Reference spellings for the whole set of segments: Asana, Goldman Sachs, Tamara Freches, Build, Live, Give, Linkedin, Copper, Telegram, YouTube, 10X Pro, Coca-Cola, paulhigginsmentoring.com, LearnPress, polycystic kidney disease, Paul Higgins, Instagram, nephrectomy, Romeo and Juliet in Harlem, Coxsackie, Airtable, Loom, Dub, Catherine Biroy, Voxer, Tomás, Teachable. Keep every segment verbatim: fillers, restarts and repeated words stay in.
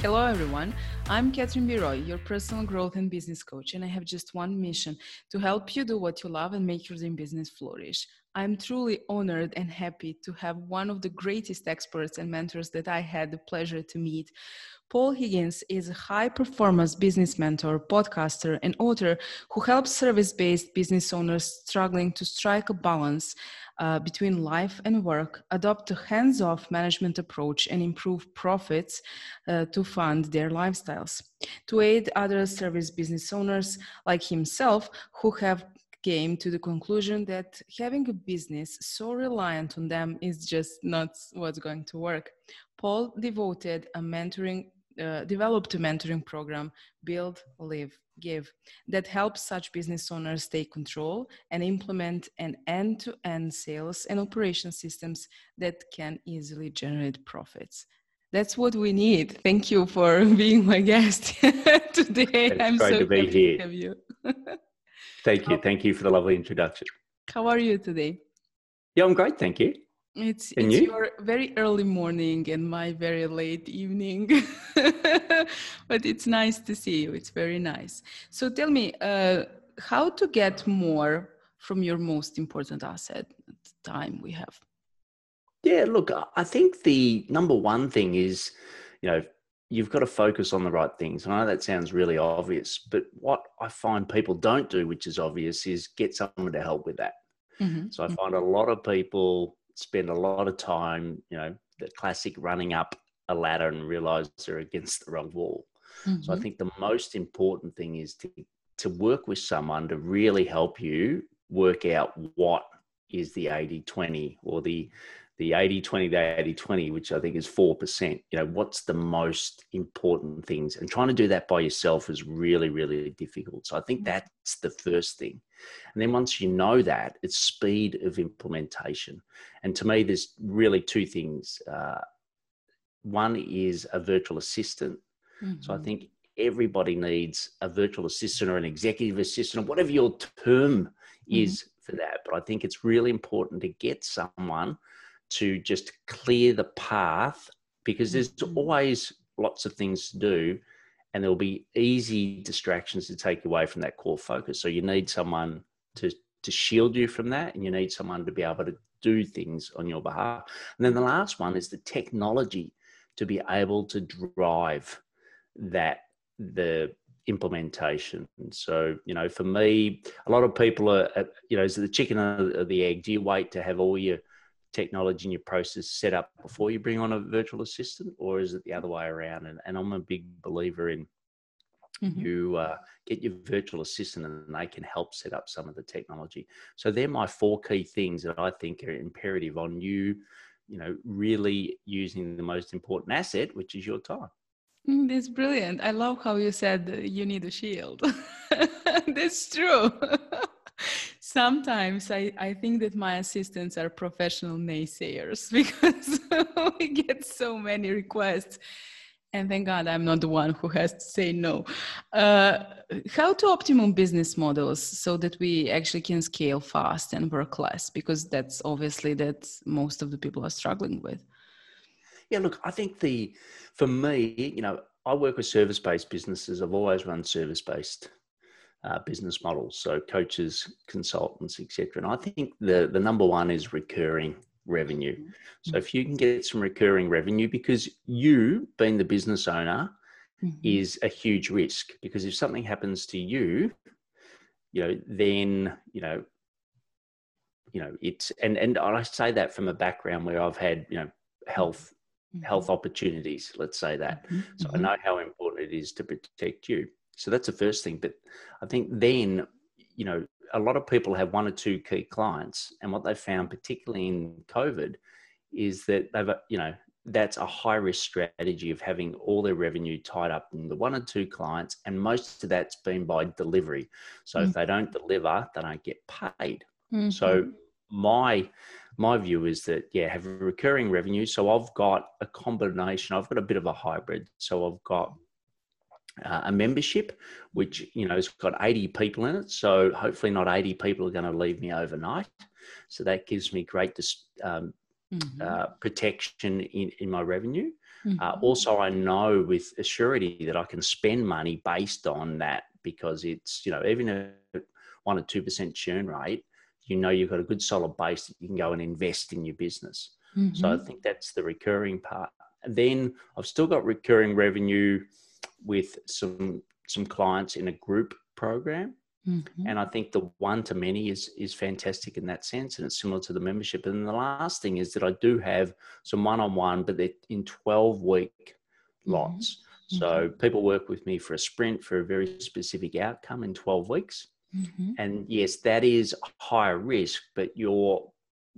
Hello everyone, I'm Catherine Biroy, your personal growth and business coach, and I have just one mission, to help you do what you love and make your dream business flourish. I'm truly honored and happy to have one of the greatest experts and mentors that I had the pleasure to meet. Paul Higgins is a high-performance business mentor, podcaster, and author who helps service-based business owners struggling to strike a balance uh, between life and work, adopt a hands-off management approach, and improve profits uh, to fund their lifestyles. To aid other service business owners like himself who have came to the conclusion that having a business so reliant on them is just not what's going to work, Paul devoted a mentoring, uh, developed a mentoring program, Build, Live, Give, that helps such business owners take control and implement an end-to-end sales and operation systems that can easily generate profits. That's what we need. Thank you for being my guest today. It's I'm so to be happy here. To have you. Thank you. Thank you for the lovely introduction. How are you today? Yeah, I'm great. Thank you. It's, it's you? your very early morning and my very late evening, but it's nice to see you. It's very nice. So tell me uh, how to get more from your most important asset at the time we have. Yeah, look, I think the number one thing is, you know, you've got to focus on the right things. I know that sounds really obvious, but what I find people don't do, which is obvious, is get someone to help with that. Mm-hmm. So I find a lot of people spend a lot of time, you know, the classic running up a ladder and realize they're against the wrong wall. Mm-hmm. So I think the most important thing is to, to work with someone to really help you work out what is the eighty twenty or the the eighty twenty to eighty twenty, which I think is four percent, you know, what's the most important things? And trying to do that by yourself is really, really difficult. So I think that's the first thing. And then once you know that, it's speed of implementation. And to me, there's really two things. Uh, one is a virtual assistant. Mm-hmm. So I think everybody needs a virtual assistant or an executive assistant or whatever your term mm-hmm. is for that. But I think it's really important to get someone to just clear the path, because there's always lots of things to do and there'll be easy distractions to take away from that core focus. So you need someone to, to shield you from that, and you need someone to be able to do things on your behalf. And then the last one is the technology to be able to drive that, the implementation. And so, you know, for me, a lot of people are, you know, is it the chicken or the egg? Do you wait to have all your technology and your process set up before you bring on a virtual assistant, or is it the other way around? And, and I'm a big believer in mm-hmm. you uh, get your virtual assistant and they can help set up some of the technology. So they're my four key things that I think are imperative on you, you know, really using the most important asset, which is your time. Mm, that's brilliant. I love how you said you need a shield. That's true. Sometimes I, I think that my assistants are professional naysayers because we get so many requests, and thank God I'm not the one who has to say no. Uh, how to optimum business models so that we actually can scale fast and work less, because that's obviously that most of the people are struggling with. Yeah, look, I think the, for me, you know, I work with service-based businesses. I've always run service-based Uh, business models, so coaches, consultants, et cetera. And I think the the number one is recurring revenue. So mm-hmm. if you can get some recurring revenue, because you being the business owner mm-hmm. is a huge risk, because if something happens to you, you know, then you know, you know, it's and and I say that from a background where I've had, you know, health mm-hmm. health opportunities. Let's say that. Mm-hmm. So I know how important it is to protect you. So that's the first thing. But I think then, you know, a lot of people have one or two key clients, and what they found, particularly in COVID, is that they've, you know, that's a high risk strategy of having all their revenue tied up in the one or two clients. And most of that's been by delivery. So mm-hmm. if they don't deliver, they don't get paid. Mm-hmm. So my, my view is that, yeah, have recurring revenue. So I've got a combination, I've got a bit of a hybrid. So I've got Uh, a membership, which, you know, has got eighty people in it. So hopefully not eighty people are going to leave me overnight. So that gives me great dis- um, mm-hmm. uh, protection in, in my revenue. Mm-hmm. Uh, also, I know with a surety that I can spend money based on that, because it's, you know, even a one or two percent churn rate, you know, you've got a good solid base that you can go and invest in your business. Mm-hmm. So I think that's the recurring part. And then I've still got recurring revenue with some, some clients in a group program. Mm-hmm. And I think the one to many is, is fantastic in that sense. And it's similar to the membership. And the last thing is that I do have some one-on-one, but they're in twelve week lots. Mm-hmm. So people work with me for a sprint for a very specific outcome in twelve weeks. Mm-hmm. And yes, that is higher risk, but you're,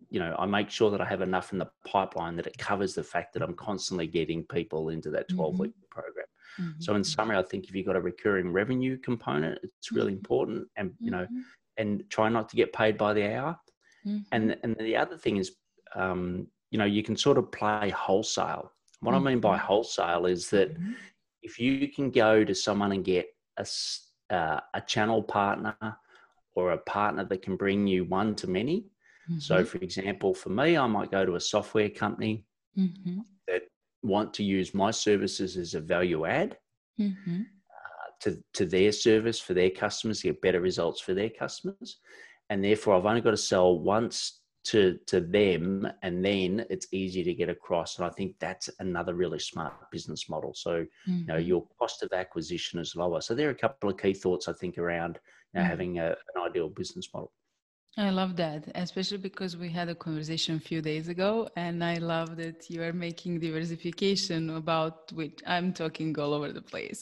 you know, I make sure that I have enough in the pipeline that it covers the fact that I'm constantly getting people into that twelve week mm-hmm. program. Mm-hmm. So in summary, I think if you've got a recurring revenue component, it's really mm-hmm. important, and, you know, mm-hmm. and try not to get paid by the hour. Mm-hmm. And, and the other thing is, um, you know, you can sort of play wholesale. What mm-hmm. I mean by wholesale is that mm-hmm. if you can go to someone and get a Uh, a channel partner or a partner that can bring you one to many. Mm-hmm. So for example, for me, I might go to a software company mm-hmm. that want to use my services as a value add mm-hmm. uh, to, to their service for their customers, get better results for their customers. And therefore I've only got to sell once to, to them, and then it's easy to get across. And I think that's another really smart business model. So, mm-hmm. you know, your cost of acquisition is lower. So there are a couple of key thoughts, I think, around you know, having a, an ideal business model. I love that, especially because we had a conversation a few days ago, and I love that you are making diversification, about which I'm talking all over the place.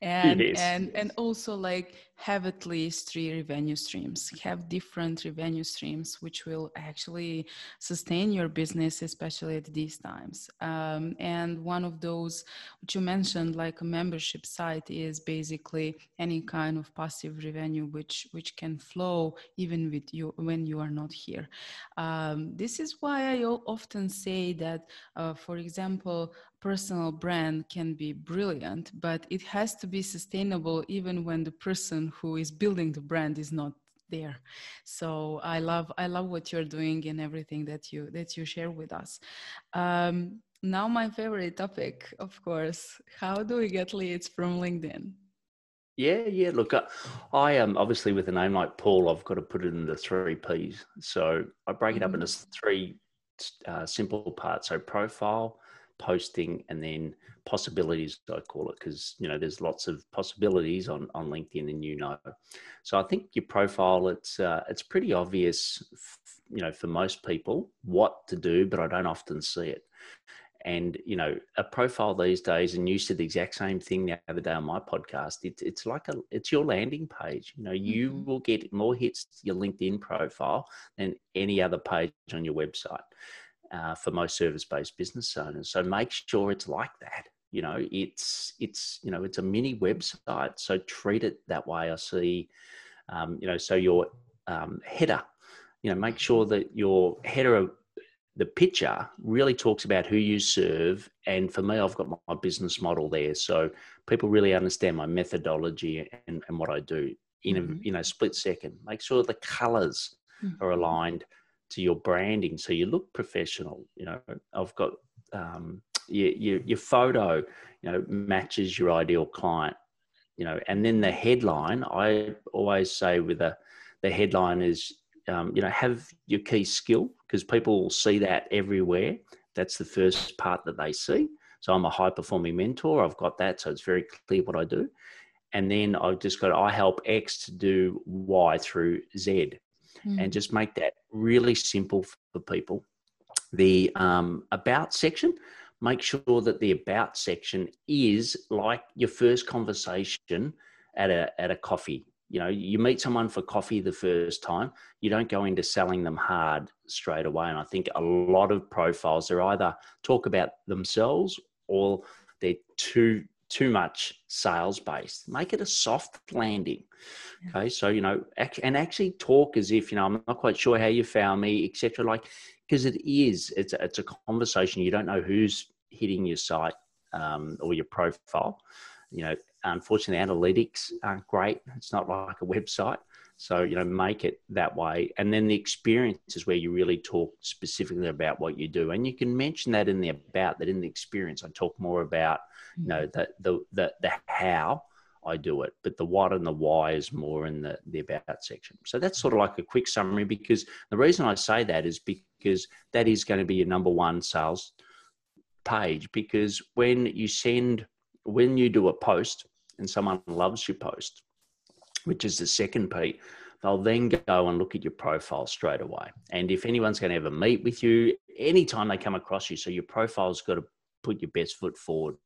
And it is. and and also, like, have at least three revenue streams, have different revenue streams, which will actually sustain your business, especially at these times. Um, and one of those, which you mentioned, like a membership site, is basically any kind of passive revenue, which, which can flow even with you when you are not here. Um, this is why I often say that, uh, for example, personal brand can be brilliant, but it has to be sustainable even when the person who is building the brand is not there. So I love, I love what you're doing and everything that you, that you share with us. Um, now my favorite topic, of course, how do we get leads from LinkedIn? Yeah, yeah. Look, I, I am obviously, with a name like Paul, I've got to put it in the three P's. So I break it up into three uh, simple parts. So profile, posting, and then possibilities, I call it, because, you know, there's lots of possibilities on, on LinkedIn, and you know. So I think your profile, it's uh, it's pretty obvious, f- you know, for most people what to do, but I don't often see it. And, you know, a profile these days, and you said the exact same thing the other day on my podcast, it's, it's like a, it's your landing page. You know, you mm-hmm. will get more hits to your LinkedIn profile than any other page on your website. Uh, for most service-based business owners. So make sure it's like that. You know, it's, it's, you know, it's a mini website. So treat it that way. I see, um, you know, so your um, header, you know, make sure that your header, the picture really talks about who you serve. And for me, I've got my, my business model there. So people really understand my methodology and, and what I do in a, mm-hmm. you know, split second. Make sure the colors mm-hmm. are aligned to your branding, so you look professional. You know, I've got um, your, your, your photo, you know, matches your ideal client, you know, and then the headline, I always say with a, the headline is, um, you know, have your key skill, because people will see that everywhere. That's the first part that they see. So I'm a high performing mentor. I've got that. So it's very clear what I do. And then I've just got, I help X to do Y through Z. Mm-hmm. And just make that really simple for people. The um, about section, make sure that the about section is like your first conversation at a, at a coffee. You know, you meet someone for coffee the first time, you don't go into selling them hard straight away. And I think a lot of profiles, they're either talk about themselves or they're too too much sales based. Make it a soft landing. Okay. So, you know, and actually talk as if, you know, I'm not quite sure how you found me, et cetera. Like, cause it is, it's a, it's a conversation. You don't know who's hitting your site um, or your profile, you know, Unfortunately, analytics aren't great. It's not like a website. So, you know, make it that way. And then the experience is where you really talk specifically about what you do. And you can mention that in the about, that in the experience, I talk more about, you know, the, the, the, the how I do it, but the what and the why is more in the, the about section. So that's sort of like a quick summary, because the reason I say that is because that is going to be your number one sales page, because when you send, when you do a post and someone loves your post, which is the second P, they'll then go and look at your profile straight away. And if anyone's going to ever meet with you, anytime they come across you, so your profile's got to put your best foot forward.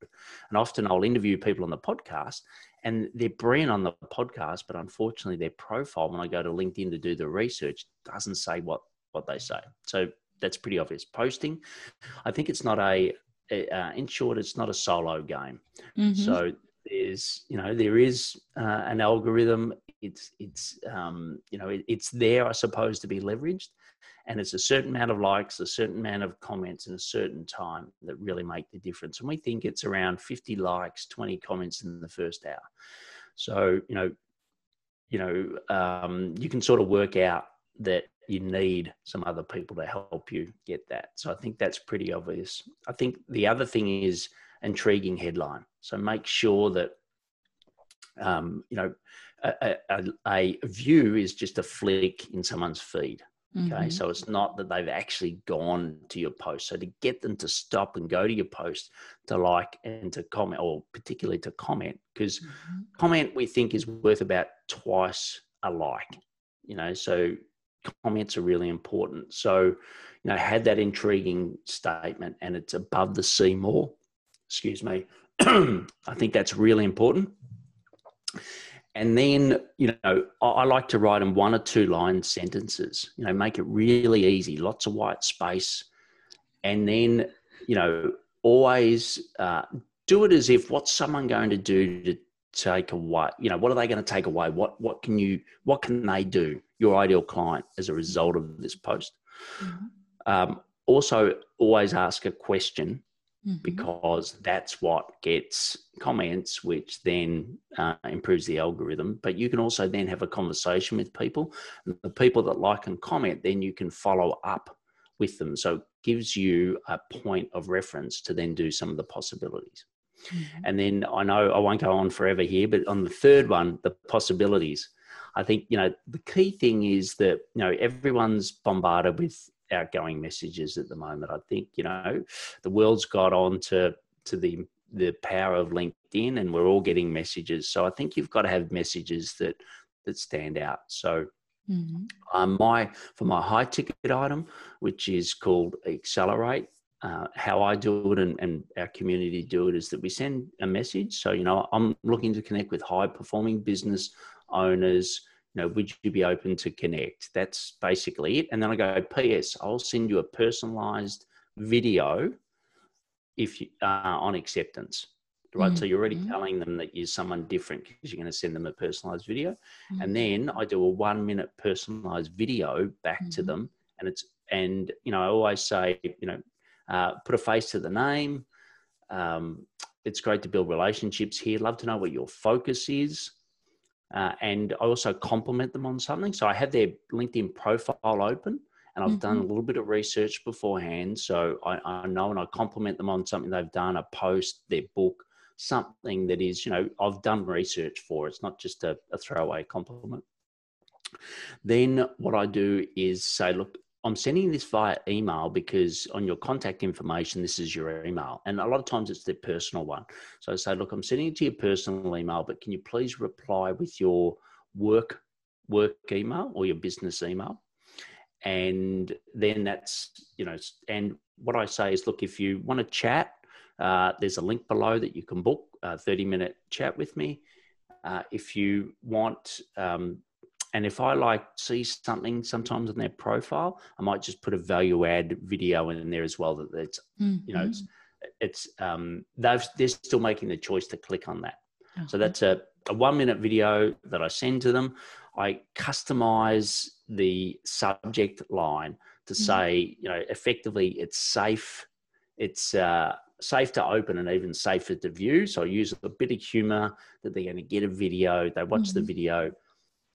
And often I'll interview people on the podcast and they're brilliant on the podcast, but unfortunately their profile, when I go to LinkedIn to do the research, doesn't say what, what they say. So that's pretty obvious. Posting, I think it's not a, uh, in short, it's not a solo game. Mm-hmm. So there's, you know, there is uh, an algorithm. It's, it's, um, you know, it, it's there, I suppose, to be leveraged. And it's a certain amount of likes, a certain amount of comments in a certain time that really make the difference. And we think it's around fifty likes, twenty comments in the first hour. So, you know, you know, um, you can sort of work out that you need some other people to help you get that. So I think that's pretty obvious. I think the other thing is intriguing headline. So make sure that, um, you know, a, a, a view is just a flick in someone's feed. Okay. Mm-hmm. So it's not that they've actually gone to your post. So to get them to stop and go to your post to like and to comment, or particularly to comment, because mm-hmm. comment we think is worth about twice a like, you know, so comments are really important. So, you know, had that intriguing statement and it's above the see more, excuse me. I think that's really important. And then, you know, I like to write in one or two line sentences, you know, make it really easy, lots of white space. And then, you know, always uh, do it as if, what's someone going to do to take away, you know, what are they going to take away? What, what can you, what can they do, your ideal client, as a result of this post? Mm-hmm. Um, also, always ask a question. Mm-hmm. Because that's what gets comments, which then uh, improves the algorithm. But you can also then have a conversation with people. The people that like and comment, then you can follow up with them. So it gives you a point of reference to then do some of the possibilities. Mm-hmm. And then I know I won't go on forever here, but on the third one, the possibilities, I think, you know, the key thing is that, you know, everyone's bombarded with outgoing messages at the moment. I think, you know, the world's got on to, to the, the power of LinkedIn, and we're all getting messages. So I think you've got to have messages that, that stand out. So mm-hmm. um, my, for my high ticket item, which is called Accelerate, uh, how I do it and, and our community do it, is that we send a message. So, you know, I'm looking to connect with high performing business owners. You know, would you be open to connect? That's basically it. And then I go, P S, I'll send you a personalized video if you uh, on acceptance, right? Mm-hmm. So you're already telling them that you're someone different because you're going to send them a personalized video. Mm-hmm. And then I do a one minute personalized video back mm-hmm. to them. And it's, and, you know, I always say, you know, uh, put a face to the name. Um, it's great to build relationships here. Love to know what your focus is. Uh, and I also compliment them on something. So I have their LinkedIn profile open, and I've mm-hmm. done a little bit of research beforehand. So I, I know, and I compliment them on something they've done, a post, their book, something that is, you know, I've done research for. It's not just a, a throwaway compliment. Then what I do is say, look, I'm sending this via email because on your contact information, this is your email. And a lot of times it's their personal one. So I say, look, I'm sending it to your personal email, but can you please reply with your work, work email or your business email? And then that's, you know, and what I say is, look, if you want to chat, uh, there's a link below that you can book a thirty minute chat with me. Uh, if you want, um, And if I like see something sometimes on their profile, I might just put a value add video in there as well. That it's, mm-hmm. you know, it's, it's um, they've, they're still making the choice to click on that. Uh-huh. So that's a, a one minute video that I send to them. I customize the subject line to mm-hmm. say, you know, effectively it's safe. It's, uh, safe to open and even safer to view. So I use a bit of humor that they're going to get a video, they watch mm-hmm. the video.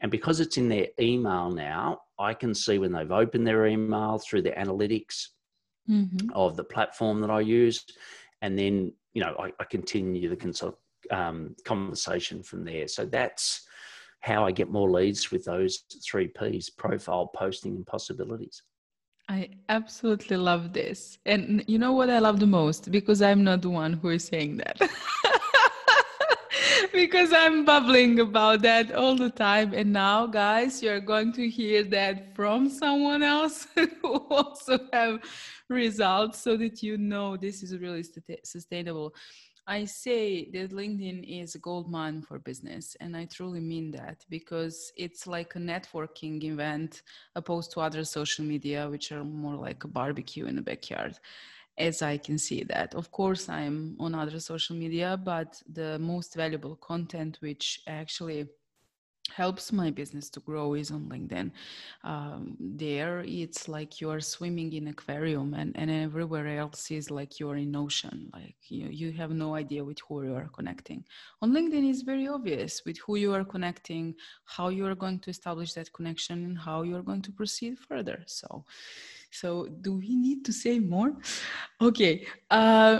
And because it's in their email now, I can see when they've opened their email through the analytics mm-hmm. of the platform that I use. And then, you know, I, I continue the consult, um, conversation from there. So that's how I get more leads with those three P's: profile, posting, and possibilities. I absolutely love this. And you know what I love the most? Because I'm not the one who is saying that. Because I'm babbling about that all the time. And now, guys, you're going to hear that from someone else who also have results, so that you know this is really sustainable. I say that LinkedIn is a gold mine for business, and I truly mean that, because it's like a networking event opposed to other social media, which are more like a barbecue in the backyard, as I can see that. Of course, I'm on other social media, but the most valuable content which actually helps my business to grow is on LinkedIn. Um, there, it's like you're swimming in an aquarium, and, and everywhere else is like you're in ocean. Like you, you have no idea with who you are connecting. On LinkedIn, it's very obvious with who you are connecting, how you are going to establish that connection, and how you're going to proceed further. So, so do we need to say more? Okay. Uh,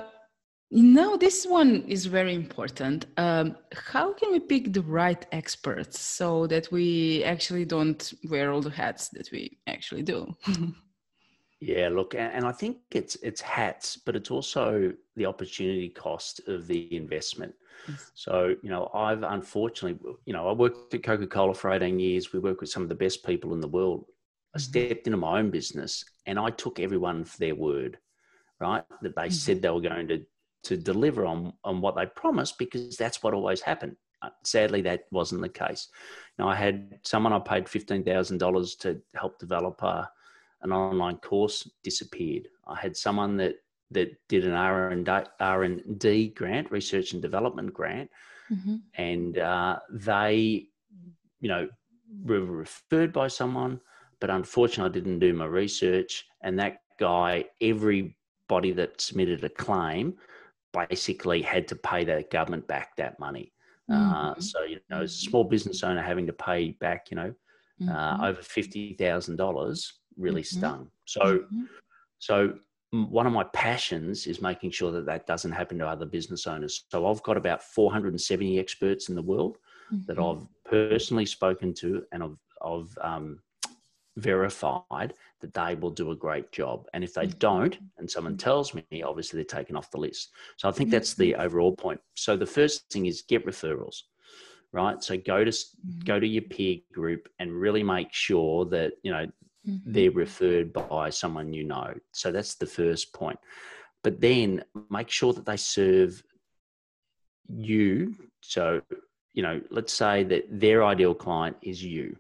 Now, this one is very important. Um, how can we pick the right experts so that we actually don't wear all the hats that we actually do? Yeah, look, and I think it's it's hats, but it's also the opportunity cost of the investment. Yes. So, you know, I've unfortunately, you know, I worked at Coca-Cola for eighteen years. We work with some of the best people in the world. I stepped into my own business and I took everyone for their word, right? That they mm-hmm. said they were going to to deliver on, on what they promised, because that's what always happened. Sadly, that wasn't the case. Now, I had someone I paid fifteen thousand dollars to help develop a, an online course, disappeared. I had someone that, that did an R and D grant, research and development grant, mm-hmm. and uh, they, you know, were referred by someone, but unfortunately I didn't do my research. And that guy, everybody that submitted a claim, basically had to pay the government back that money. Mm-hmm. Uh, so, you know, as a small business owner having to pay back, you know, mm-hmm. uh, over fifty thousand dollars really mm-hmm. stung. So, mm-hmm. so one of my passions is making sure that that doesn't happen to other business owners. So I've got about four hundred seventy experts in the world mm-hmm. that I've personally spoken to, and I've, I've um, verified that they will do a great job. And if they don't, and someone tells me, obviously they're taken off the list. So I think that's the overall point. So the first thing is get referrals, right? So go to, go to your peer group and really make sure that, you know, they're referred by someone, you know. So that's the first point. But then make sure that they serve you. So, you know, let's say that their ideal client is you.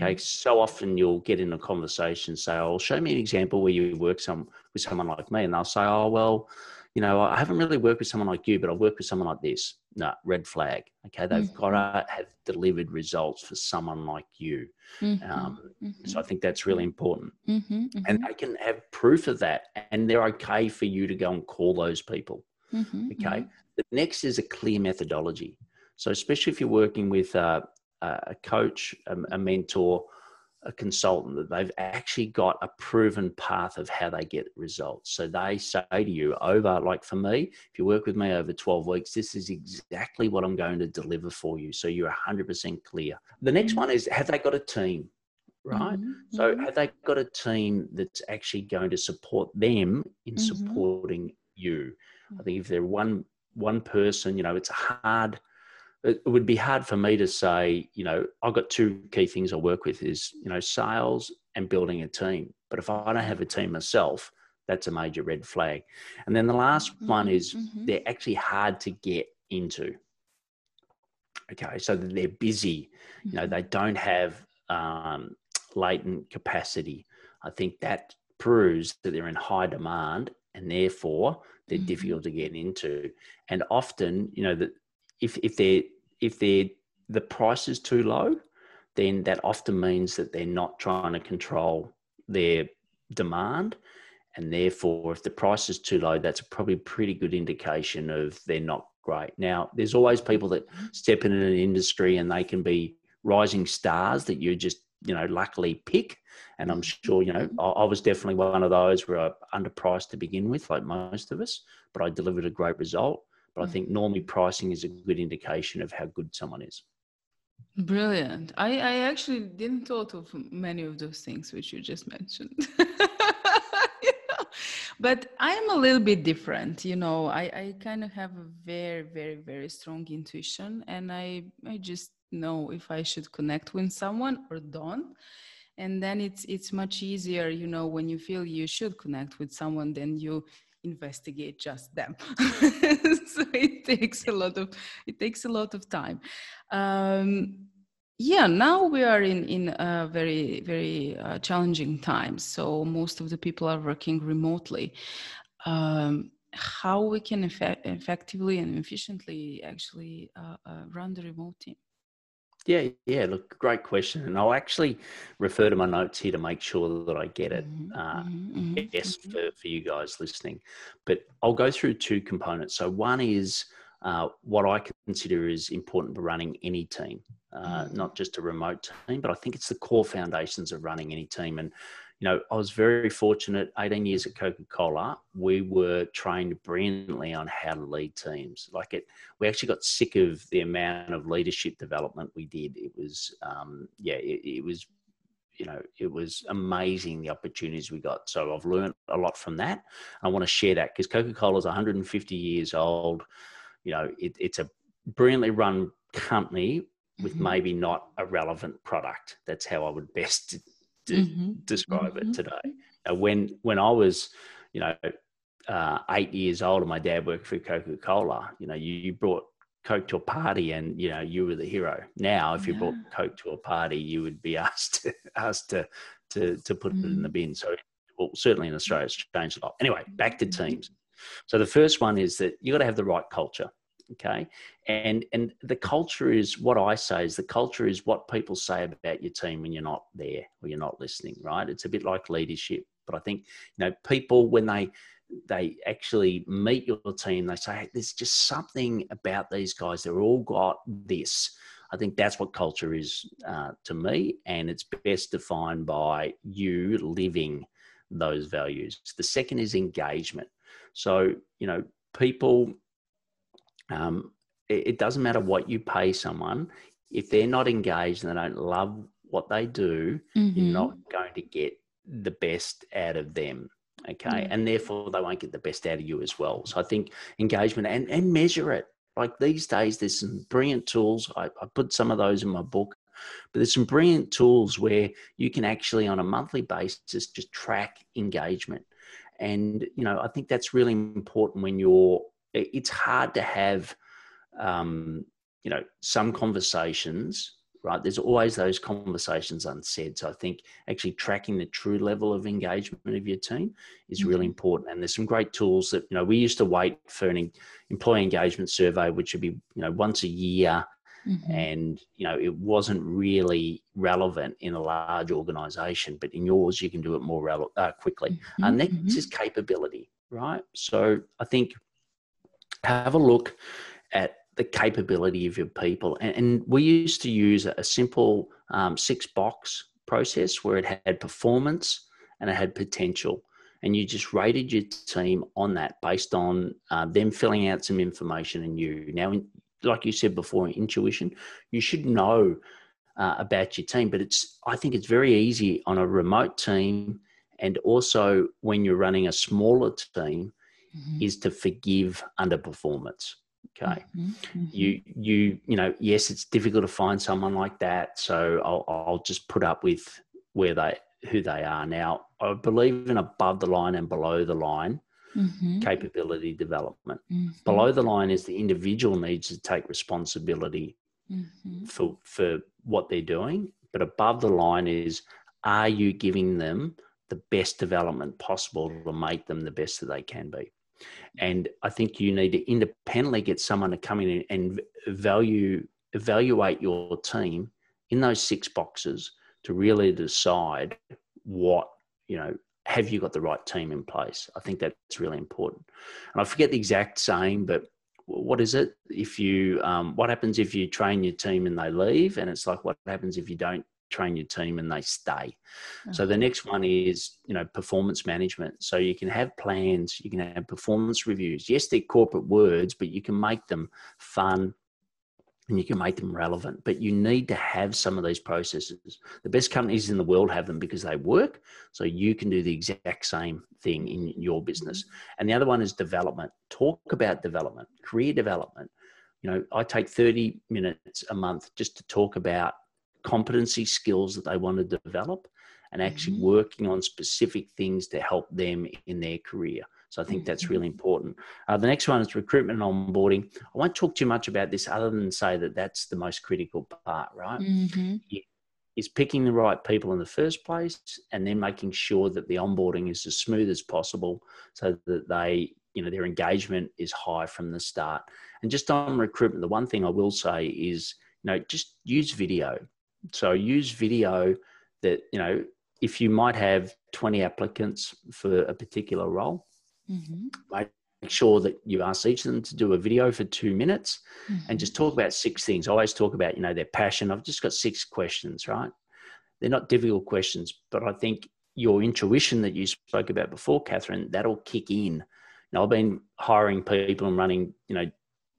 Okay, so often you'll get in a conversation, say, oh, show me an example where you work some, with someone like me. And they'll say, oh, well, you know, I haven't really worked with someone like you, but I've worked with someone like this. No, red flag. Okay, they've mm-hmm. got to have delivered results for someone like you. Mm-hmm. Um, mm-hmm. So I think that's really important. Mm-hmm. Mm-hmm. And they can have proof of that. And they're okay for you to go and call those people. Mm-hmm. Okay, mm-hmm. The next is a clear methodology. So especially if you're working with uh, a coach, a mentor, a consultant, that they've actually got a proven path of how they get results. So they say to you over, like for me, if you work with me over twelve weeks, this is exactly what I'm going to deliver for you. So you're one hundred percent clear. The next one is, have they got a team, right? Mm-hmm. So have they got a team that's actually going to support them in mm-hmm. supporting you? I think if they're one, one person, you know, it's hard. It would be hard for me to say, you know, I've got two key things I work with is, you know, sales and building a team. But if I don't have a team myself, that's a major red flag. And then the last mm-hmm, one is mm-hmm. they're actually hard to get into. Okay, so they're busy. Mm-hmm. You know, they don't have um, latent capacity. I think that proves that they're in high demand, and therefore they're mm-hmm. difficult to get into. And often, you know, that if if they're If they're, the price is too low, then that often means that they're not trying to control their demand. And therefore, if the price is too low, that's probably a pretty good indication of they're not great. Now, there's always people that step into an industry and they can be rising stars that you just, you know, luckily pick. And I'm sure, you know, I, I was definitely one of those where I underpriced to begin with, like most of us, but I delivered a great result. But I think normally pricing is a good indication of how good someone is. Brilliant. I, I actually didn't thought of many of those things which you just mentioned. But I'm a little bit different, you know, I, I kind of have a very, very, very strong intuition, and I, I just know if I should connect with someone or don't. And then it's, it's much easier, you know, when you feel you should connect with someone, then you investigate just them. So it takes a lot of, it takes a lot of time. Um, Yeah, now we are in, in a very, very uh, challenging time. So most of the people are working remotely. Um, how we can effect- effectively and efficiently actually uh, uh, run the remote team? Yeah, yeah, look, great question. And I'll actually refer to my notes here to make sure that I get it. Mm-hmm, uh, mm-hmm, yes, mm-hmm. for, for you guys listening. But I'll go through two components. So one is uh, what I consider is important for running any team. Uh, not just a remote team, but I think it's the core foundations of running any team. And, you know, I was very fortunate, eighteen years at Coca-Cola, we were trained brilliantly on how to lead teams. Like it, we actually got sick of the amount of leadership development we did. It was, um, yeah, it, it was, you know, it was amazing the opportunities we got. So I've learned a lot from that. I want to share that because Coca-Cola is one hundred fifty years old. You know, it, it's a brilliantly run company with maybe not a relevant product. That's how I would best de- mm-hmm. describe mm-hmm. it today. Now, when when I was, you know, uh, eight years old and my dad worked for Coca-Cola, you know, you, you brought Coke to a party and, you know, you were the hero. Now, if you yeah. brought Coke to a party, you would be asked to, asked to, to, to put mm-hmm. it in the bin. So, well, certainly in Australia, it's changed a lot. Anyway, back to teams. So the first one is that you got to have the right culture. Okay. And, and the culture is what I say is the culture is what people say about your team when you're not there or you're not listening, right? It's a bit like leadership, but I think, you know, people, when they, they actually meet your team, they say, hey, there's just something about these guys. They're all got this. I think that's what culture is uh, to me. And it's best defined by you living those values. The second is engagement. So, you know, people, Um, it, it doesn't matter what you pay someone. If they're not engaged and they don't love what they do, mm-hmm. you're not going to get the best out of them. Okay. Mm-hmm. And therefore they won't get the best out of you as well. So I think engagement and, and measure it. Like these days, there's some brilliant tools. I, I put some of those in my book, but there's some brilliant tools where you can actually on a monthly basis, just track engagement. And, you know, I think that's really important when you're, it's hard to have, um, you know, some conversations, right? There's always those conversations unsaid. So I think actually tracking the true level of engagement of your team is really important. And there's some great tools that, you know, we used to wait for an employee engagement survey, which would be, you know, once a year. Mm-hmm. And, you know, it wasn't really relevant in a large organization, but in yours, you can do it more rele- uh, quickly. Mm-hmm. Uh, next mm-hmm. is capability, right? So I think, have a look at the capability of your people. And, and we used to use a simple um, six box process where it had performance and it had potential. And you just rated your team on that based on uh, them filling out some information and you. Now, in, like you said before, intuition, you should know uh, about your team, but it's, I think it's very easy on a remote team. And also when you're running a smaller team, Mm-hmm. is to forgive underperformance. Okay. Mm-hmm. Mm-hmm. You, you, you know, yes, it's difficult to find someone like that. So I'll, I'll just put up with where they, who they are. Now I believe in above the line and below the line mm-hmm. capability development. Mm-hmm. Below the line is the individual needs to take responsibility mm-hmm. for, for what they're doing. But above the line is, are you giving them the best development possible to make them the best that they can be? And I think you need to independently get someone to come in and value, evaluate your team in those six boxes to really decide what, you know, have you got the right team in place? I think that's really important. And I forget the exact saying, but what is it? If you, um, what happens if you train your team and they leave? And it's like, what happens if you don't train your team and they stay? Mm-hmm. So the next one is, you know, performance management. So you can have plans, you can have performance reviews. Yes, they're corporate words, but you can make them fun and you can make them relevant, but you need to have some of these processes. The best companies in the world have them because they work. So you can do the exact same thing in your business. And the other one is development. Talk about development, career development. You know, I take thirty minutes a month just to talk about competency skills that they want to develop and actually working on specific things to help them in their career. So I think that's really important. Uh, the next one is recruitment and onboarding. I won't talk too much about this other than say that that's the most critical part, right? Mm-hmm. It's picking the right people in the first place and then making sure that the onboarding is as smooth as possible so that they, you know, their engagement is high from the start. And just on recruitment, the one thing I will say is, you know, just use video. So use video that, you know, if you might have twenty applicants for a particular role, mm-hmm. make sure that you ask each of them to do a video for two minutes mm-hmm. and just talk about six things. I always talk about, you know, their passion. I've just got six questions, right? They're not difficult questions, but I think your intuition that you spoke about before, Catherine, that'll kick in. Now, I've been hiring people and running, you know,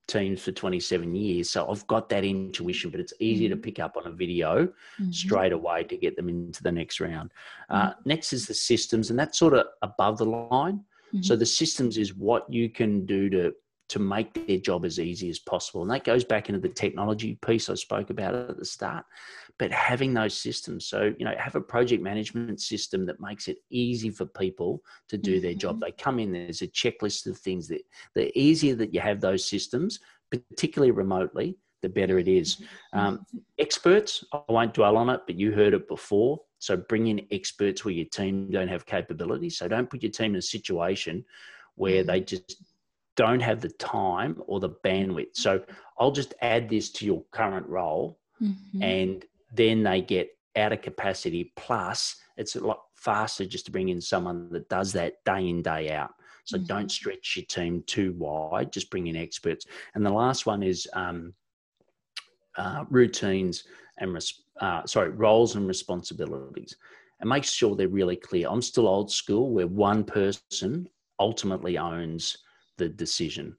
teams for twenty-seven years. So I've got that intuition, but it's easy to pick up on a video mm-hmm. straight away to get them into the next round. Uh, mm-hmm. Next is the systems, and that's sort of above the line. Mm-hmm. So the systems is what you can do to, to make their job as easy as possible. And that goes back into the technology piece I spoke about at the start, but having those systems. So, you know, have a project management system that makes it easy for people to do their mm-hmm. job. They come in, there's a checklist of things that the easier that you have those systems, particularly remotely, the better it is. Um, experts, I won't dwell on it, but you heard it before. So bring in experts where your team don't have capability. So don't put your team in a situation where they just don't have the time or the bandwidth. So I'll just add this to your current role mm-hmm. and then they get out of capacity. Plus it's a lot faster just to bring in someone that does that day in, day out. So mm-hmm. don't stretch your team too wide, just bring in experts. And the last one is um, uh, routines and, res- uh, sorry, roles and responsibilities, and make sure they're really clear. I'm still old school where one person ultimately owns the decision.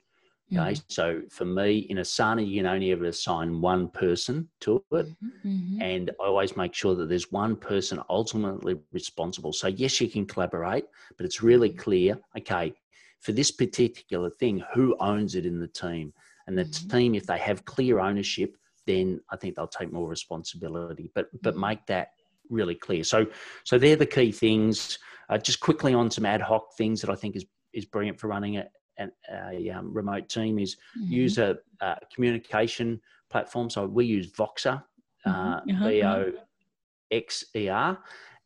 Okay. Mm-hmm. So for me in Asana, you can only ever assign one person to it. Mm-hmm. And I always make sure that there's one person ultimately responsible. So yes, you can collaborate, but it's really clear. Okay. For this particular thing, who owns it in the team? And the mm-hmm. team, if they have clear ownership, then I think they'll take more responsibility, but, but make that really clear. So, so they're the key things. Uh, just quickly on some ad hoc things that I think is, is brilliant for running a, And a um, remote team is mm-hmm. use a, a communication platform. So we use Voxer, uh, mm-hmm. V O X E R,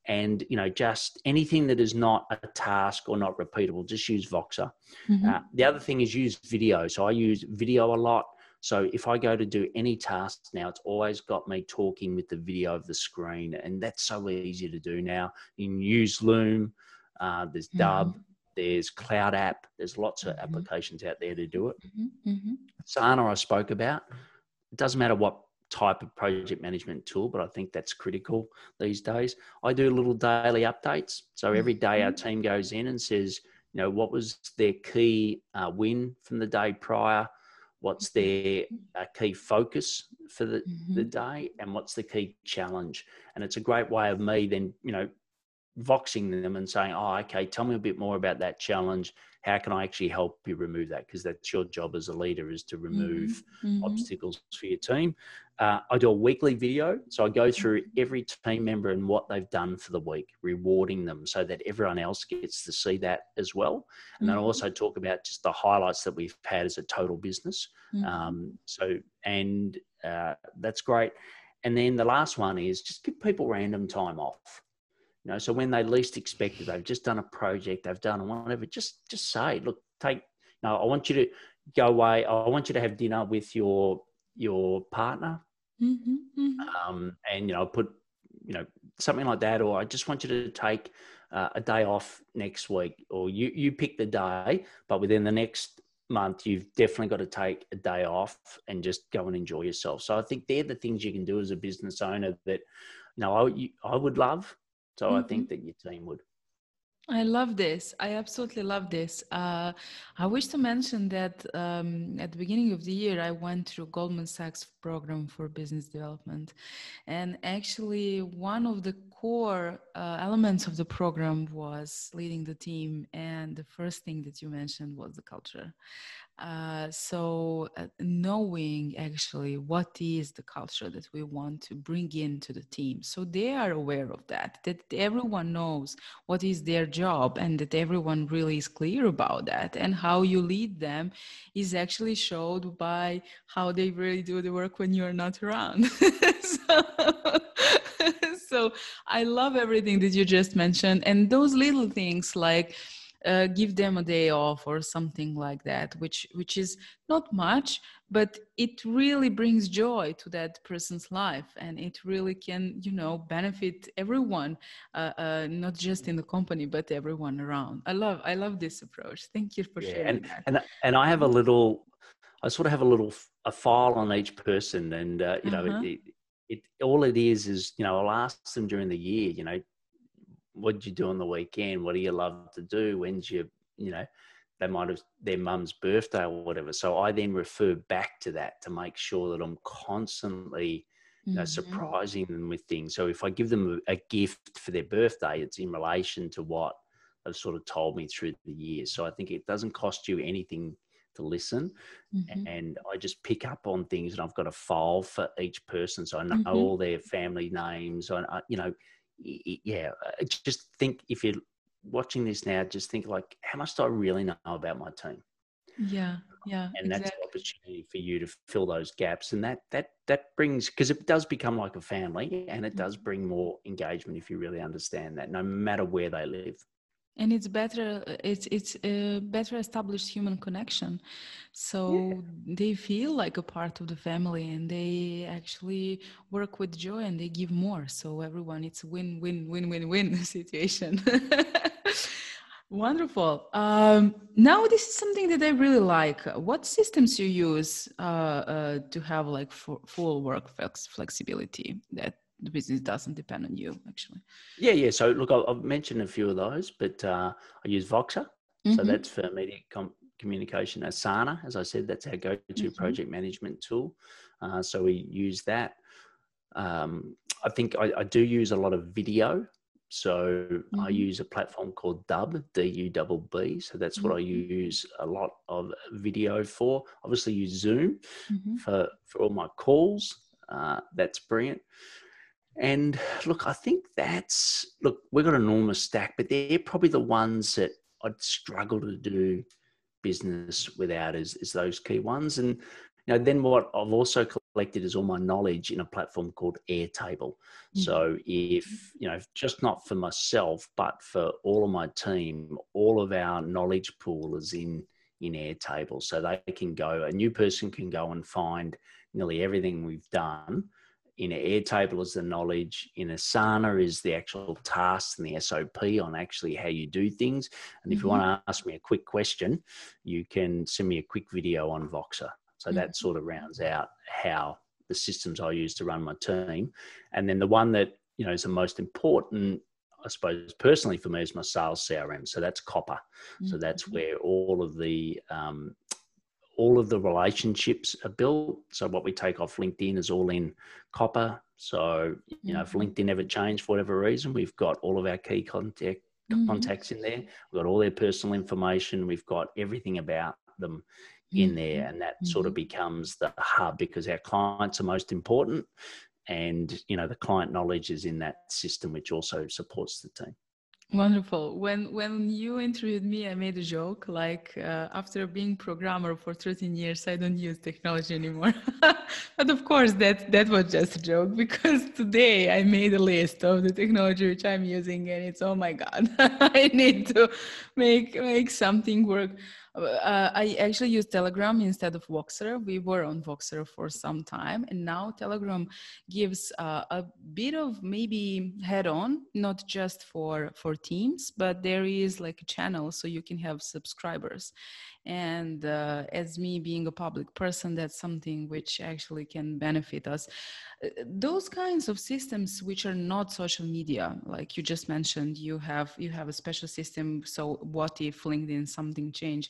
and, you know, just anything that is not a task or not repeatable, just use Voxer. Mm-hmm. Uh, the other thing is use video. So I use video a lot. So if I go to do any tasks now, it's always got me talking with the video of the screen, and that's so easy to do now. You can use Loom, uh, there's Dub, mm-hmm. there's cloud app. There's lots of applications out there to do it. Mm-hmm. Mm-hmm. Asana, I spoke about. It doesn't matter what type of project management tool, but I think that's critical these days. I do little daily updates. So every day our team goes in and says, you know, what was their key uh, win from the day prior? What's their uh, key focus for the, mm-hmm. the day? And what's the key challenge? And it's a great way of me then, you know, voxing them and saying, oh, okay, tell me a bit more about that challenge. How can I actually help you remove that? Because that's your job as a leader, is to remove mm-hmm. obstacles for your team. Uh, I do a weekly video. So I go through every team member and what they've done for the week, rewarding them so that everyone else gets to see that as well. And mm-hmm. then I also talk about just the highlights that we've had as a total business. Mm-hmm. Um, so, and uh, that's great. And then the last one is just give people random time off. You know, so when they least expect it, they've just done a project, they've done whatever, just just say, look, take, no, I want you to go away. I want you to have dinner with your your partner. Mm-hmm, mm-hmm. Um, and, you know, put, you know, something like that, or I just want you to take uh, a day off next week, or you, you pick the day, but within the next month, you've definitely got to take a day off and just go and enjoy yourself. So I think they're the things you can do as a business owner that, you know, I, I would love. So mm-hmm. I think that your team would. I love this. I absolutely love this. Uh, I wish to mention that um, at the beginning of the year, I went through Goldman Sachs program for business development. And actually, one of the core uh, elements of the program was leading the team. And the first thing that you mentioned was the culture. Uh, so uh, knowing actually what is the culture that we want to bring into the team. So they are aware of that, that everyone knows what is their job and that everyone really is clear about that. And how you lead them is actually showed by how they really do the work when you're not around. so, so I love everything that you just mentioned. And those little things like Uh, give them a day off or something like that, which which is not much, but it really brings joy to that person's life, and it really can, you know, benefit everyone, uh, uh, not just in the company but everyone around. I love I love this approach. Thank you for yeah, sharing and, that. And and I have a little, I sort of have a little a file on each person, and uh, you uh-huh. know, it, it it all it is is you know I'll ask them during the year, you know. What do you do on the weekend? What do you love to do? When's your, you know, they might have their mum's birthday or whatever. So I then refer back to that to make sure that I'm constantly, you know, mm-hmm. surprising them with things. So if I give them a gift for their birthday, it's in relation to what they've sort of told me through the years. So I think it doesn't cost you anything to listen. Mm-hmm. And I just pick up on things, and I've got a file for each person. So I know mm-hmm. all their family names. I, you know, yeah, just think, if you're watching this now, just think like, how much do I really know about my team? Yeah, yeah. And that's exactly. An opportunity for you to fill those gaps. And that that that brings, because it does become like a family, and it does bring more engagement if you really understand that, no matter where they live. And it's better, it's it's a better established human connection. So yeah. They feel like a part of the family, and they actually work with joy, and they give more. So everyone, it's a win, win, win, win, win situation. Wonderful. Um, now this is something that I really like. What systems you use uh, uh, to have like for, full work flex, flexibility that the business doesn't depend on you, actually? Yeah, yeah. So look, I've mentioned a few of those, but uh, I use Voxer. Mm-hmm. So that's for media com- communication. Asana, as I said, that's our go-to mm-hmm. project management tool. Uh, so we use that. Um, I think I, I do use a lot of video. So mm-hmm. I use a platform called Dub, D U B B. So that's mm-hmm. what I use a lot of video for. Obviously use Zoom mm-hmm. for, for all my calls. Uh, that's brilliant. And look, I think that's, look, we've got an enormous stack, but they're probably the ones that I'd struggle to do business without is, is those key ones. And, you know, then what I've also collected is all my knowledge in a platform called Airtable. Mm-hmm. So if, you know, just not for myself, but for all of my team, all of our knowledge pool is in, in Airtable. So they can go, a new person can go and find nearly everything we've done. In Airtable is the knowledge, in Asana is the actual tasks and the S O P on actually how you do things. And if mm-hmm. you want to ask me a quick question, you can send me a quick video on Voxer. So mm-hmm. that sort of rounds out how the systems I use to run my team. And then the one that, you know, is the most important, I suppose, personally for me, is my sales C R M. So that's Copper. Mm-hmm. So that's where all of the, um, all of the relationships are built. So what we take off LinkedIn is all in Copper. So, you know, if LinkedIn ever changed for whatever reason, we've got all of our key contact contacts mm-hmm. in there. We've got all their personal information. We've got everything about them mm-hmm. in there. And that mm-hmm. sort of becomes the hub, because our clients are most important. And, you know, the client knowledge is in that system, which also supports the team. Wonderful. When when you interviewed me, I made a joke, like uh, after being programmer for thirteen years, I don't use technology anymore. But of course, that, that was just a joke, because today I made a list of the technology which I'm using, and it's, oh my God, I need to make, make something work. Uh, I actually use Telegram instead of Voxer. We were on Voxer for some time, and now Telegram gives uh, a bit of maybe head-on, not just for, for teams, but there is like a channel so you can have subscribers. And uh, as me being a public person, that's something which actually can benefit us. Those kinds of systems which are not social media, like you just mentioned, you have you have a special system. So what if LinkedIn something changed?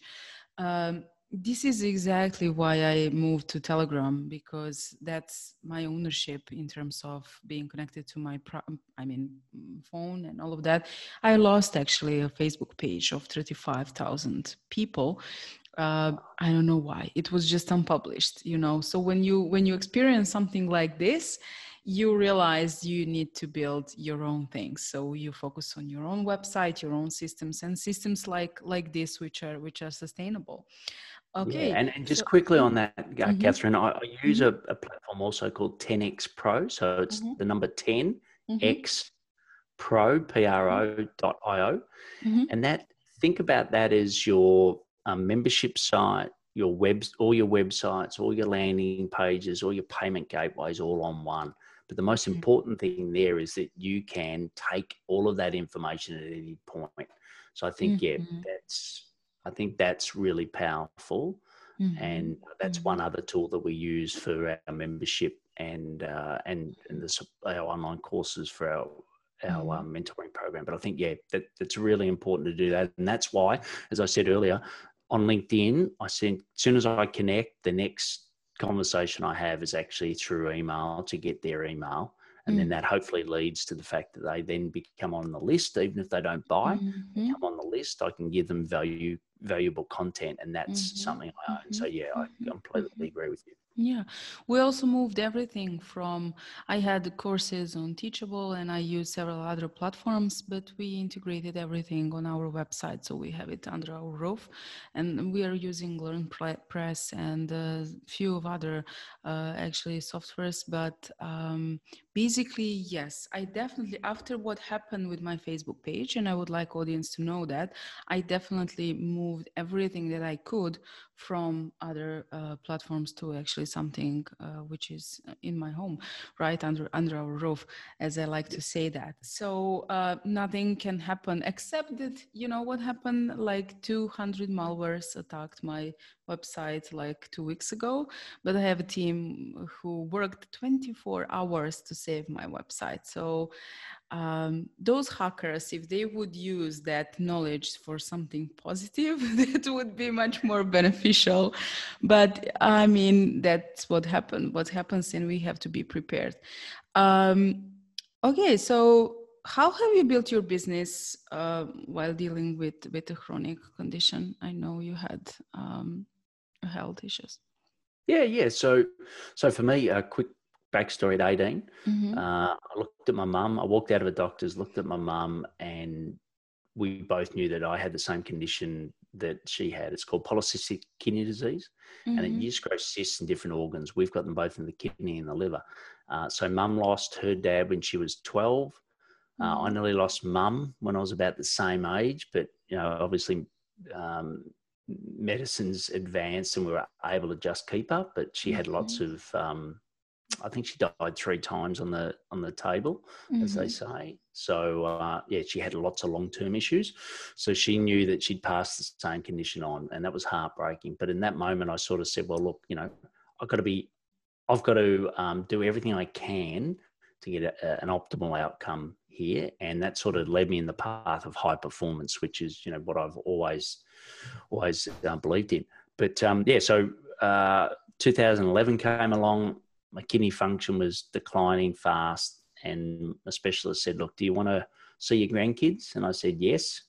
Um, this is exactly why I moved to Telegram, because that's my ownership in terms of being connected to my pro I mean phone and all of that. I lost actually a Facebook page of thirty-five thousand people. Uh, I don't know why. It was just unpublished, you know. So when you when you experience something like this, you realize you need to build your own things. So you focus on your own website, your own systems, and systems like like this, which are which are sustainable. Okay. Yeah, and, and just so, quickly on that, uh, mm-hmm. Catherine, I, I use a, a platform also called ten X Pro. So it's mm-hmm. the number ten, mm-hmm. X Pro, P R O dot I O. Mm-hmm. And that, think about that as your um, membership site, your webs, all your websites, all your landing pages, all your payment gateways, all on one. But the most mm-hmm. important thing there is that you can take all of that information at any point. So I think, mm-hmm. yeah, that's... I think that's really powerful, mm-hmm. and that's mm-hmm. one other tool that we use for our membership and uh, and, and the, our online courses for our our mm-hmm. um, mentoring program. But I think yeah, that that's really important to do that, and that's why, as I said earlier, on LinkedIn, I send, as soon as I connect, the next conversation I have is actually through email to get their email. And then that hopefully leads to the fact that they then become on the list, even if they don't buy, mm-hmm. become on the list. I can give them value, valuable content, and that's mm-hmm. something I own. Mm-hmm. So yeah, I completely agree with you. Yeah, we also moved everything from, I had courses on Teachable and I used several other platforms, but we integrated everything on our website. So we have it under our roof, and we are using LearnPress and a few of other uh, actually softwares. But um, basically, yes, I definitely, after what happened with my Facebook page, and I would like audience to know that, I definitely moved everything that I could from other uh, platforms to actually something uh, which is in my home, right under under our roof, as I like to say that. So uh, nothing can happen, except that, you know what happened, like two hundred malwares attacked my website like two weeks ago, but I have a team who worked twenty-four hours to save my website. So um, those hackers, if they would use that knowledge for something positive, that would be much more beneficial. But I mean, that's what happened, what happens, and we have to be prepared. Um, okay, so how have you built your business uh, while dealing with, with a chronic condition? I know you had um, health issues. Yeah, yeah. So, so for me, a quick backstory at eighteen, mm-hmm. uh, I looked at my mum. I walked out of a doctor's, looked at my mum, and we both knew that I had the same condition that she had. It's called polycystic kidney disease, mm-hmm. and it just grows cysts in different organs. We've got them both in the kidney and the liver. Uh, so mum lost her dad when she was twelve. Uh, I nearly lost mum when I was about the same age, but, you know, obviously um, medicine's advanced and we were able to just keep up, but she had lots of, um, I think she died three times on the, on the table, mm-hmm. as they say. So, uh, yeah, she had lots of long-term issues. So she knew that she'd passed the same condition on, and that was heartbreaking. But in that moment, I sort of said, well, look, you know, I've got to be, I've got to um, do everything I can to get a, an optimal outcome here. And that sort of led me in the path of high performance, which is, you know, what I've always, always uh, believed in. But um, yeah, so uh, two thousand eleven came along, my kidney function was declining fast, and my specialist said, look, do you want to see your grandkids? And I said, yes,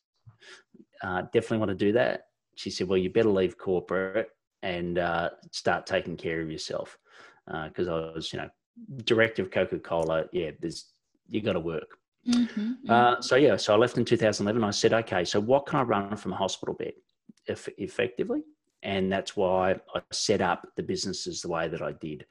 uh, definitely want to do that. She said, well, you better leave corporate and uh, start taking care of yourself. Because uh, I was, you know, director of Coca-Cola, yeah, there's, you got to work. Mm-hmm, mm-hmm. Uh, so yeah, so I left in two thousand eleven. I said, okay, so what can I run from a hospital bed if, effectively? And that's why I set up the businesses the way that I did.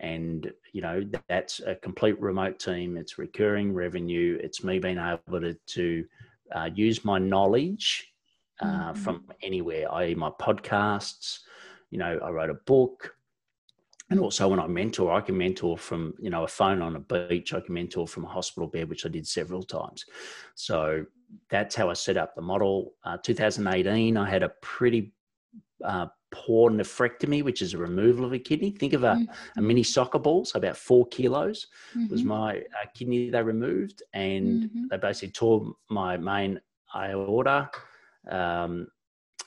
And, you know, that's a complete remote team. It's recurring revenue. It's me being able to, to uh, use my knowledge uh, mm-hmm. from anywhere, that is my podcasts. You know, I wrote a book. And also when I mentor, I can mentor from, you know, a phone on a beach. I can mentor from a hospital bed, which I did several times. So that's how I set up the model. Uh, two thousand eighteen, I had a pretty uh, poor nephrectomy, which is a removal of a kidney. Think of a, mm-hmm. a mini soccer ball, so about four kilos mm-hmm. was my uh, kidney they removed. And mm-hmm. they basically tore my main aorta um,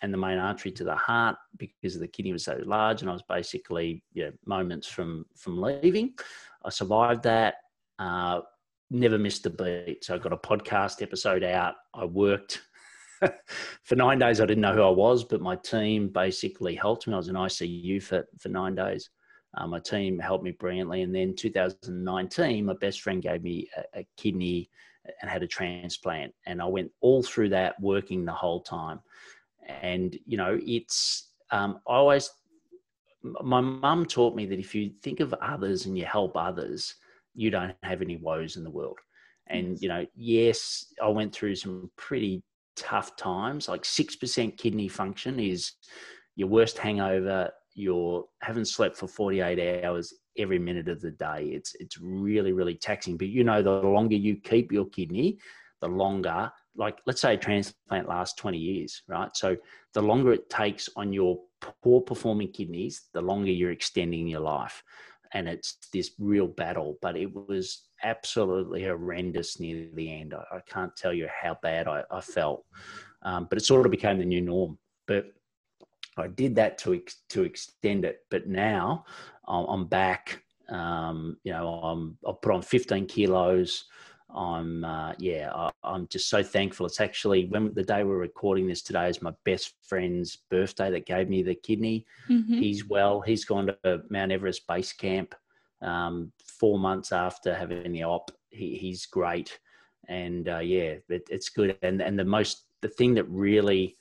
and the main artery to the heart because the kidney was so large, and I was basically you know, moments from, from leaving. I survived that, uh, never missed a beat. So I got a podcast episode out. I worked for nine days. I didn't know who I was, but my team basically helped me. I was in I C U for, for nine days. Uh, my team helped me brilliantly. And then two thousand nineteen, my best friend gave me a, a kidney and had a transplant. And I went all through that working the whole time. And, you know, it's, um, I always, my mum taught me that if you think of others and you help others, you don't have any woes in the world. And, you know, yes, I went through some pretty tough times, like six percent kidney function is your worst hangover. You're haven't slept for forty-eight hours every minute of the day. It's, it's really, really taxing. But, you know, the longer you keep your kidney, the longer, like let's say a transplant lasts twenty years, right? So the longer it takes on your poor performing kidneys, the longer you're extending your life. And it's this real battle, but it was absolutely horrendous near the end. I, I can't tell you how bad I, I felt, um, but it sort of became the new norm. But I did that to, ex- to extend it. But now I'm back, um, you know, I'm, I put on fifteen kilos, I'm, uh, yeah, I, I'm just so thankful. It's actually when the day we're recording this today is my best friend's birthday that gave me the kidney. Mm-hmm. He's well, he's gone to Mount Everest base camp, um, four months after having the op. He, he's great. And, uh, yeah, it, it's good. And, and the most, the thing that really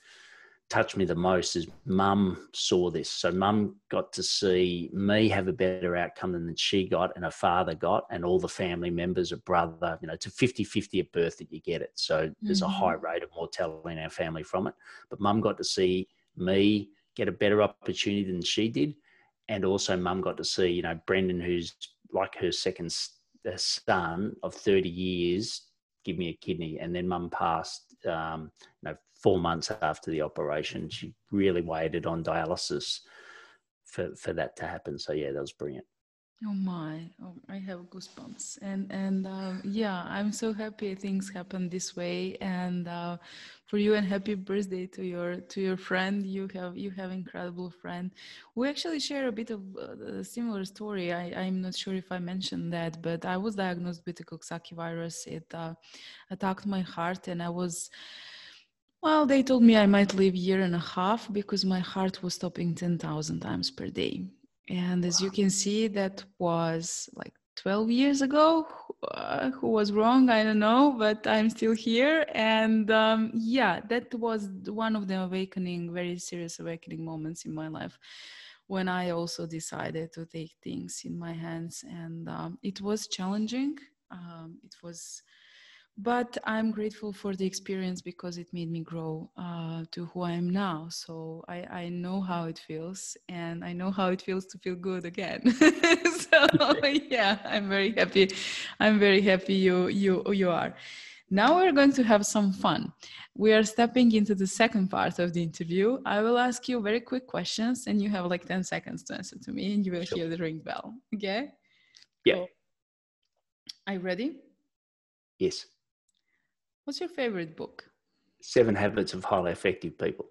touched me the most is mum saw this. So mum got to see me have a better outcome than she got and her father got, and all the family members, a brother, you know, it's a fifty-fifty at birth that you get it. So mm-hmm. there's a high rate of mortality in our family from it. But mum got to see me get a better opportunity than she did. And also mum got to see, you know, Brendan, who's like her second son of thirty years, give me a kidney. And then mum passed, um, you know, four months after the operation. She really waited on dialysis for, for that to happen. So yeah, that was brilliant. Oh my, oh, I have goosebumps. And, and uh, yeah, I'm so happy things happen this way. And uh, for you, and happy birthday to your, to your friend. You have, you have incredible friend. We actually share a bit of a similar story. I, I'm not sure if I mentioned that, but I was diagnosed with the Coxsackie virus. It uh, attacked my heart, and I was, well, they told me I might live a year and a half because my heart was stopping ten thousand times per day. And as you can see, that was like twelve years ago. Uh, who was wrong? I don't know, but I'm still here. And um, yeah, that was one of the awakening, very serious awakening moments in my life, when I also decided to take things in my hands. And um, it was challenging. Um, it was... But I'm grateful for the experience because it made me grow uh, to who I am now. So I, I know how it feels, and I know how it feels to feel good again. So yeah, I'm very happy. I'm very happy you you you are. Now we're going to have some fun. We are stepping into the second part of the interview. I will ask you very quick questions, and you have like ten seconds to answer to me, and you will sure. hear the ring bell. Okay? Yeah. So, are you ready? Yes. What's your favorite book? Seven Habits of Highly Effective People.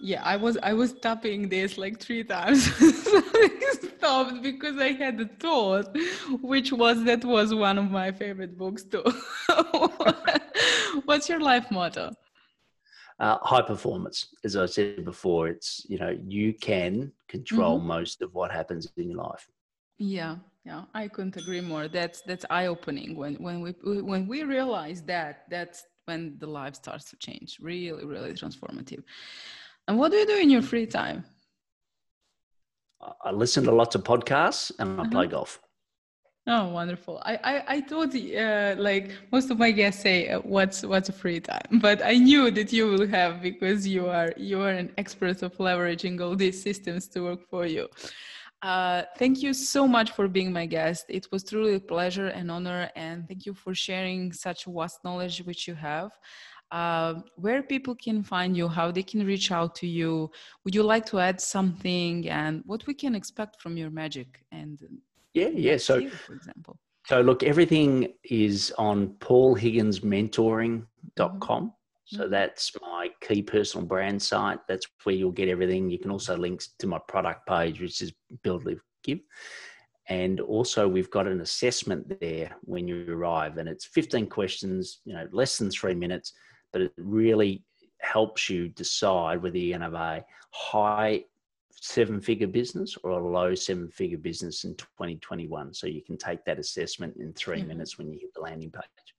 Yeah, I was I was tapping this like three times. So I stopped because I had a thought, which was that was one of my favorite books too. What's your life motto? Uh, high performance. As I said before, it's, you know, you can control mm-hmm. most of what happens in your life. Yeah. Yeah, I couldn't agree more. That's that's eye-opening. When when we when we realize that, that's when the life starts to change. Really, really transformative. And what do you do in your free time? I listen to lots of podcasts and I uh-huh. play golf. Oh, wonderful. I, I, I thought, uh, like most of my guests say, uh, what's, what's a free time, but I knew that you will have, because you are, you are an expert of leveraging all these systems to work for you. Uh, thank you so much for being my guest. It was truly a pleasure and honor. And thank you for sharing such vast knowledge which you have. Uh, where people can find you, how they can reach out to you. Would you like to add something, and what we can expect from your magic? And Yeah, yeah. So, you, for example. So look, everything is on paul higgins mentoring dot com. Mm-hmm. So that's my key personal brand site. That's where you'll get everything. You can also link to my product page, which is Build, Live, Give. And also we've got an assessment there when you arrive, and it's fifteen questions, you know, less than three minutes, but it really helps you decide whether you're going to have a high seven-figure business or a low seven-figure business in twenty twenty-one. So you can take that assessment in three mm-hmm. minutes when you hit the landing page.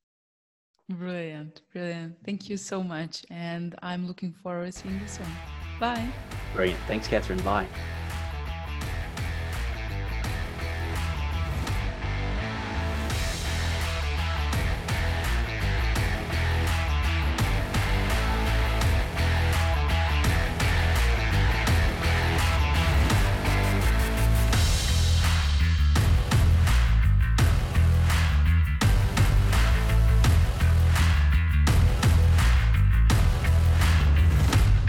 Brilliant, brilliant. Thank you so much. And I'm looking forward to seeing you soon. Bye. Brilliant. Thanks, Catherine. Bye.